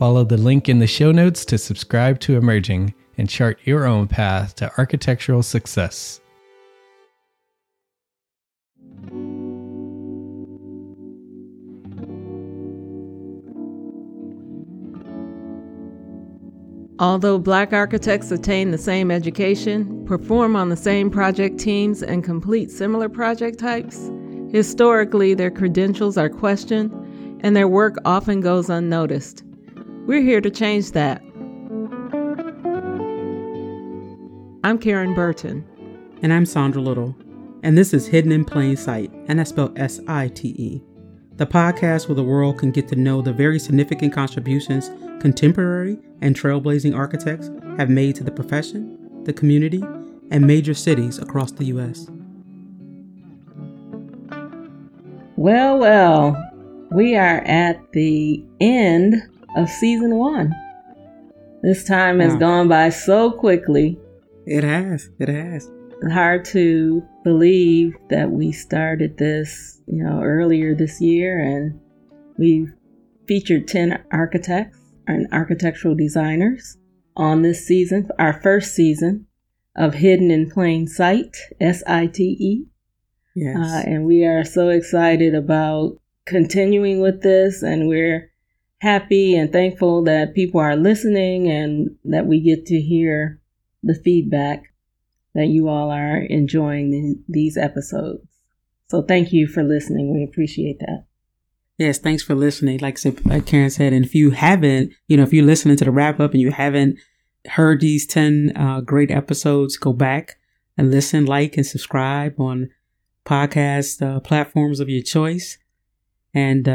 Follow the link in the show notes to subscribe to Emerging and chart your own path to architectural success. Although Black architects attain the same education, perform on the same project teams, and complete similar project types, historically their credentials are questioned and their work often goes unnoticed. We're here to change that. I'm Karen Burton. And I'm Saundra Little. And this is Hidden in Plain Sight, and that's spelled S-I-T-E. The podcast where the world can get to know the very significant contributions contemporary and trailblazing architects have made to the profession, the community, and major cities across the U.S. Well, we are at the end of season 1. This time has gone by so quickly. It has. It's hard to believe that we started this, you know, earlier this year, and we've featured 10 architects and architectural designers on this season, our first season of Hidden in Plain Sight, S-I-T-E. Yes. And we are so excited about continuing with this, and we're happy and thankful that people are listening and that we get to hear the feedback that you all are enjoying these episodes. So thank you for listening. We appreciate that. Yes, thanks for listening. Like Karen said, and if you haven't, you know, if you're listening to the wrap up and you haven't heard these 10 great episodes, go back and listen, like, and subscribe on podcast platforms of your choice. And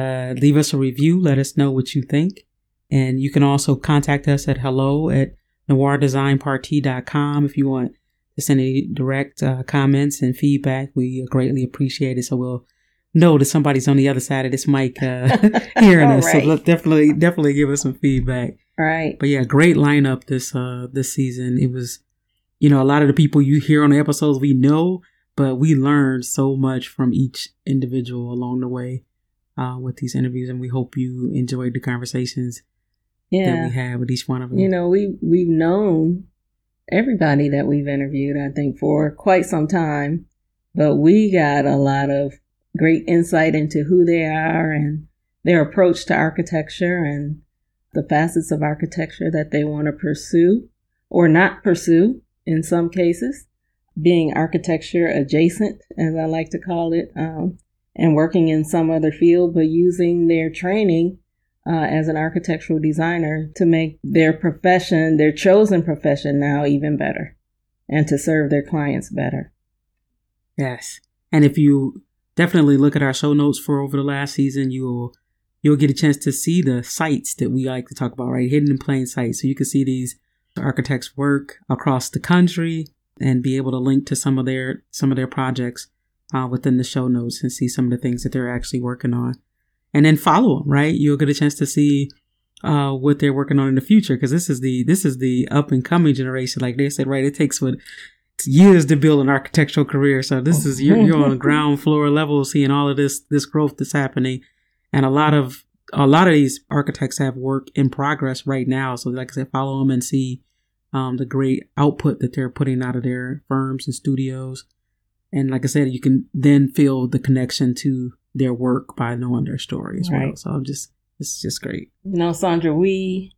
leave us a review. Let us know what you think. And you can also contact us at hello@NoirDesignParty.com if you want to send any direct comments and feedback. We greatly appreciate it. So we'll know that somebody's on the other side of this mic hearing us. Right. So definitely give us some feedback. All right. But yeah, great lineup this season. It was, you know, a lot of the people you hear on the episodes we know, but we learned so much from each individual along the way. With these interviews, and we hope you enjoyed the conversations that we had with each one of them. You know, we've known everybody that we've interviewed, I think, for quite some time, but we got a lot of great insight into who they are and their approach to architecture and the facets of architecture that they want to pursue or not pursue in some cases, being architecture adjacent, as I like to call it, and working in some other field, but using their training as an architectural designer to make their profession, their chosen profession now, even better and to serve their clients better. Yes. And if you definitely look at our show notes for over the last season. You'll get a chance to see the sites that we like to talk about, right? Hidden in Plain Sight. So you can see these architects work across the country and be able to link to some of their projects within the show notes and see some of the things that they're actually working on. And then follow them, right? You'll get a chance to see what they're working on in the future, because this is the up and coming generation. Like they said, right? It takes years to build an architectural career. So this is you're on ground floor level seeing all of this growth that's happening. And a lot of these architects have work in progress right now. So like I said, follow them and see the great output that they're putting out of their firms and studios. And like I said, you can then feel the connection to their work by knowing their story as right. Well. So it's just great. You know, Saundra, we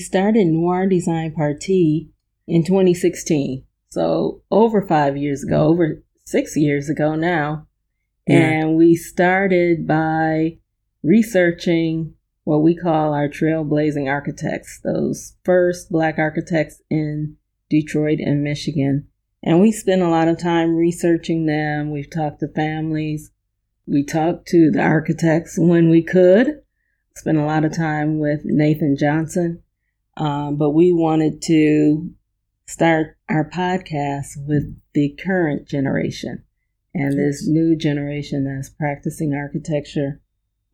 started Noir Design Parti in 2016. So over 5 years ago, over 6 years ago now. Yeah. And we started by researching what we call our trailblazing architects, those first Black architects in Detroit and Michigan. And we spent a lot of time researching them. We've talked to families. We talked to the architects when we could. Spent a lot of time with Nathan Johnson. But we wanted to start our podcast with the current generation and this new generation that's practicing architecture,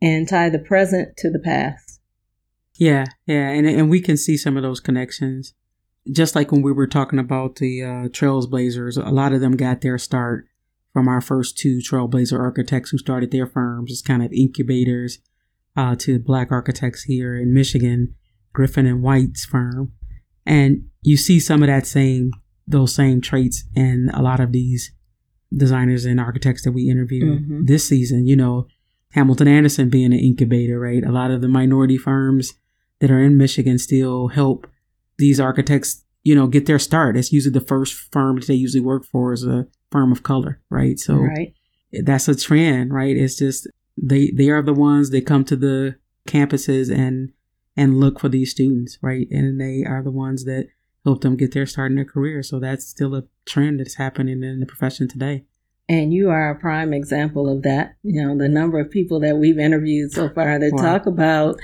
and tie the present to the past. Yeah. And we can see some of those connections. Just like when we were talking about the trailblazers, a lot of them got their start from our first two trailblazer architects who started their firms as kind of incubators to Black architects here in Michigan, Griffin and White's firm. And you see some of those same traits in a lot of these designers and architects that we interviewed this season, you know, Hamilton Anderson being an incubator, right? A lot of the minority firms that are in Michigan still help these architects, you know, get their start. It's usually the first firm that they usually work for is a firm of color, right? So That's a trend, right? It's just they are the ones that come to the campuses and look for these students, right? And they are the ones that help them get their start in their career. So that's still a trend that's happening in the profession today. And you are a prime example of that. You know, the number of people that we've interviewed so far that talk about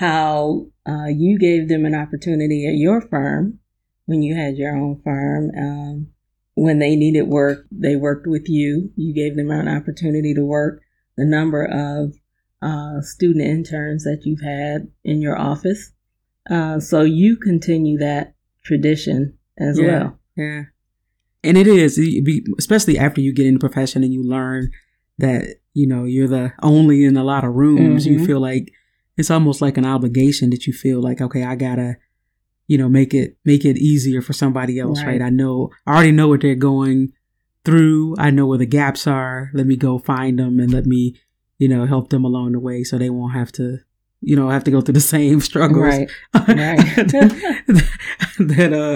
how you gave them an opportunity at your firm when you had your own firm. When they needed work, they worked with you. You gave them an opportunity to work. The number of student interns that you've had in your office. So you continue that tradition as well. Yeah. And it is, especially after you get in the profession and you learn that, you know, you're the only in a lot of rooms, you feel like it's almost like an obligation that you feel like, okay, I gotta, you know, make it easier for somebody else, right? I already know what they're going through. I know where the gaps are. Let me go find them and let me, you know, help them along the way so they won't have to, you know, go through the same struggles that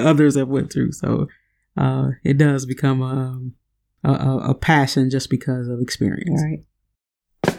others have went through. So. It does become a passion just because of experience. Right.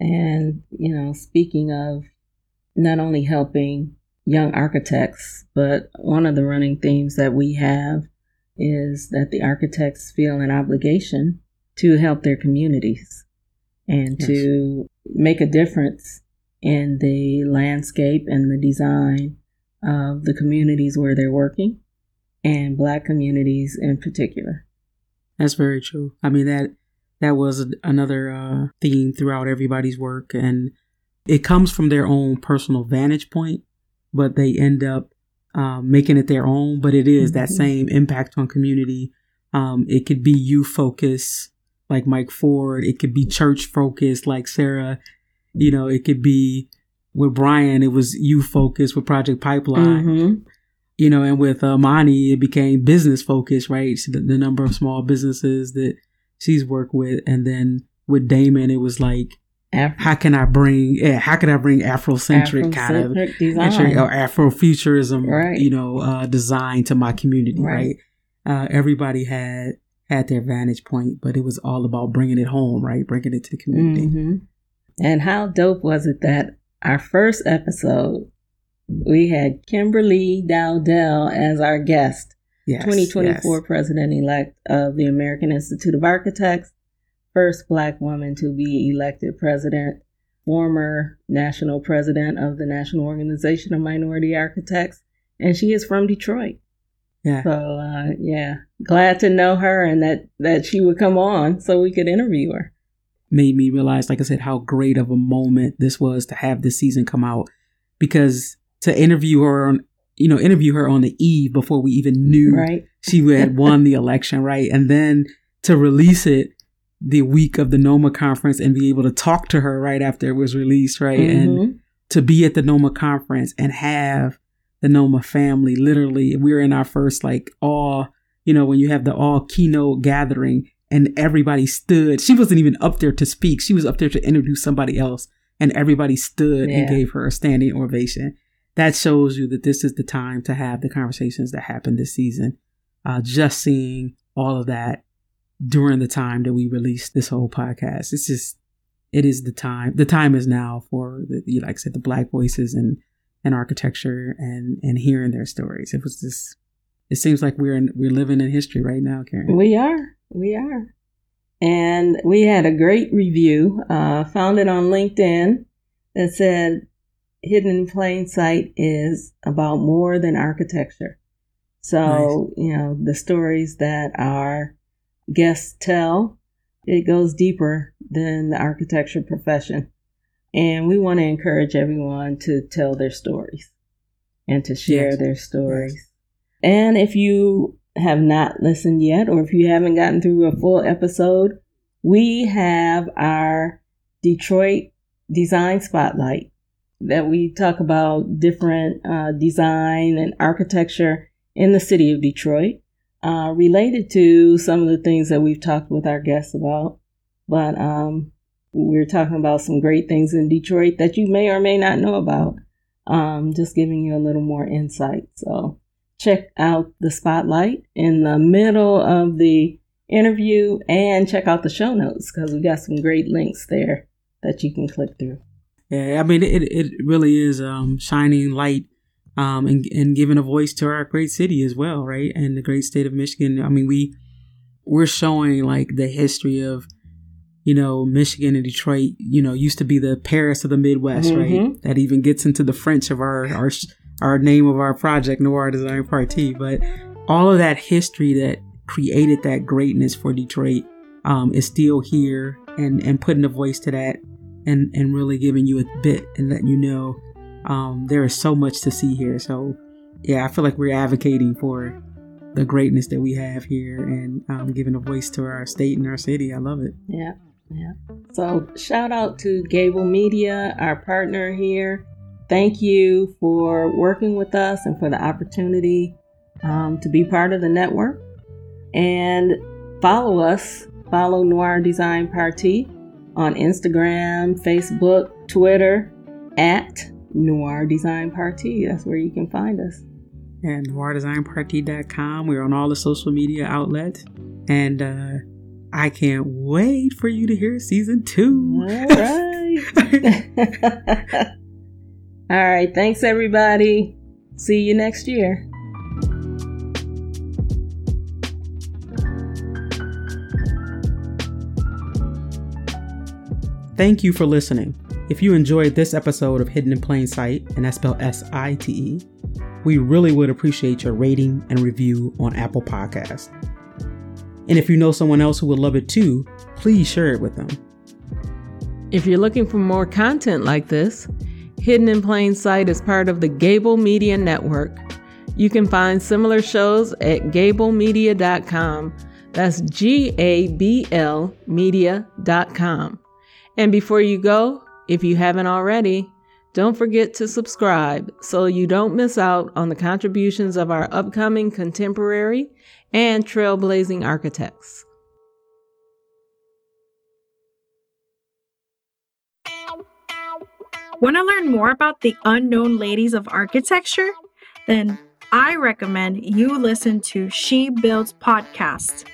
And, you know, speaking of not only helping young architects, but one of the running themes that we have is that the architects feel an obligation to help their communities and yes. to make a difference in the landscape and the design of the communities where they're working, and Black communities in particular. That's very true. I mean, that was another theme throughout everybody's work, and it comes from their own personal vantage point, but they end up making it their own. But it is mm-hmm. that same impact on community. It could be youth focused, like Mike Ford. It could be church focused, like Sarah. You know, it could be with Brian. It was youth focused with Project Pipeline. Mm-hmm. You know, and with Monty, it became business focused, right? So the number of small businesses that she's worked with, and then with Damon, it was like, how can I bring Afrocentric kind of design or Afrofuturism, right. you know, design to my community, right? Everybody had their vantage point, but it was all about bringing it home, right? Bringing it to the community. Mm-hmm. And how dope was it that our first episode, we had Kimberly Dowdell as our guest, yes, 2024 yes. president-elect of the American Institute of Architects, first Black woman to be elected president, former national president of the National Organization of Minority Architects, and she is from Detroit. Yeah. So, glad to know her, and that she would come on so we could interview her. Made me realize, like I said, how great of a moment this was to have this season come out, because to interview her on the eve before we even knew right. she had won the election, right? And then to release it the week of the NOMA conference and be able to talk to her right after it was released, right? Mm-hmm. And to be at the NOMA conference and have the NOMA family, literally, we were in our first, like, all, you know, when you have the all keynote gathering and everybody stood. She wasn't even up there to speak. She was up there to introduce somebody else. And everybody stood yeah. and gave her a standing ovation. That shows you that this is the time to have the conversations that happened this season. Just seeing all of that during the time that we released this whole podcast. It's just, it is the time. The time is now for, like I said, the Black voices and architecture and hearing their stories. It was just, it seems like we're living in history right now, Karen. We are. And we had a great review, found it on LinkedIn, that said, Hidden in Plain Sight is about more than architecture. So, nice. You know, the stories that our guests tell, it goes deeper than the architecture profession. And we want to encourage everyone to tell their stories and to share yes. their stories. Yes. And if you have not listened yet, or if you haven't gotten through a full episode, we have our Detroit Design Spotlight that we talk about different design and architecture in the city of Detroit, related to some of the things that we've talked with our guests about. But we're talking about some great things in Detroit that you may or may not know about, just giving you a little more insight. So check out the spotlight in the middle of the interview, and check out the show notes, because we got some great links there that you can click through. Yeah, I mean, it really is shining light and giving a voice to our great city as well, right? And the great state of Michigan. I mean, we're showing, like, the history of, you know, Michigan and Detroit, you know, used to be the Paris of the Midwest, mm-hmm. right? That even gets into the French of our name of our project, Noir Design Parti. But all of that history that created that greatness for Detroit is still here, and putting a voice to that, and really giving you a bit and letting you know there is so much to see here. So, yeah, I feel like we're advocating for the greatness that we have here, and giving a voice to our state and our city. I love it. Yeah. So shout out to Gable Media, our partner here. Thank you for working with us and for the opportunity to be part of the network. And follow us. Follow Noir Design Parti on Instagram, Facebook, Twitter, at Noir Design Parti. That's where you can find us. And NoirDesignParty.com. We're on all the social media outlets. And I can't wait for you to hear season 2. All right. All right. Thanks, everybody. See you next year. Thank you for listening. If you enjoyed this episode of Hidden in Plain Sight, and that's spelled S-I-T-E, we really would appreciate your rating and review on Apple Podcasts. And if you know someone else who would love it too, please share it with them. If you're looking for more content like this, Hidden in Plain Sight is part of the Gable Media Network. You can find similar shows at GableMedia.com. That's G-A-B-L media.com. And before you go, if you haven't already, don't forget to subscribe so you don't miss out on the contributions of our upcoming contemporary and trailblazing architects. Want to learn more about the unknown ladies of architecture? Then I recommend you listen to She Builds Podcasts,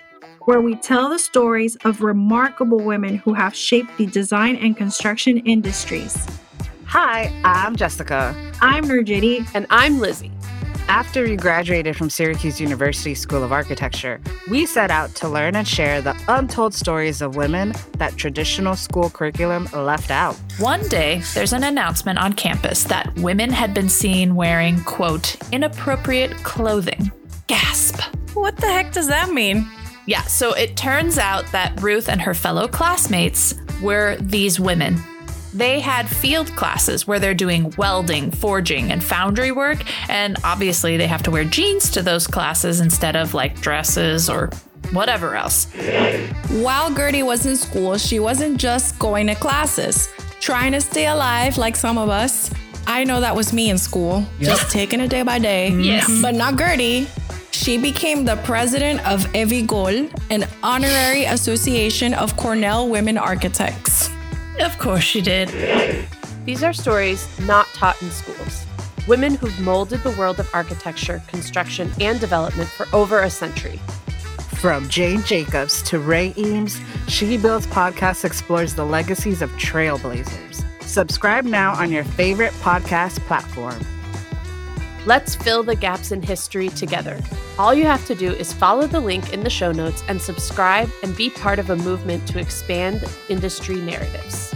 where we tell the stories of remarkable women who have shaped the design and construction industries. Hi, I'm Jessica. I'm Nurjiti. And I'm Lizzie. After we graduated from Syracuse University School of Architecture, we set out to learn and share the untold stories of women that traditional school curriculum left out. One day, there's an announcement on campus that women had been seen wearing, quote, inappropriate clothing. Gasp. What the heck does that mean? Yeah, so it turns out that Ruth and her fellow classmates were these women. They had field classes where they're doing welding, forging, and foundry work, and obviously they have to wear jeans to those classes instead of like dresses or whatever else. While Gertie was in school, she wasn't just going to classes, trying to stay alive like some of us. I know that was me in school, just taking it day by day. Yes. But not Gertie. She became the president of Evigol, an honorary association of Cornell women architects. Of course she did. These are stories not taught in schools. Women who've molded the world of architecture, construction, and development for over a century. From Jane Jacobs to Ray Eames, She Builds Podcasts explores the legacies of trailblazers. Subscribe now on your favorite podcast platform. Let's fill the gaps in history together. All you have to do is follow the link in the show notes and subscribe and be part of a movement to expand industry narratives.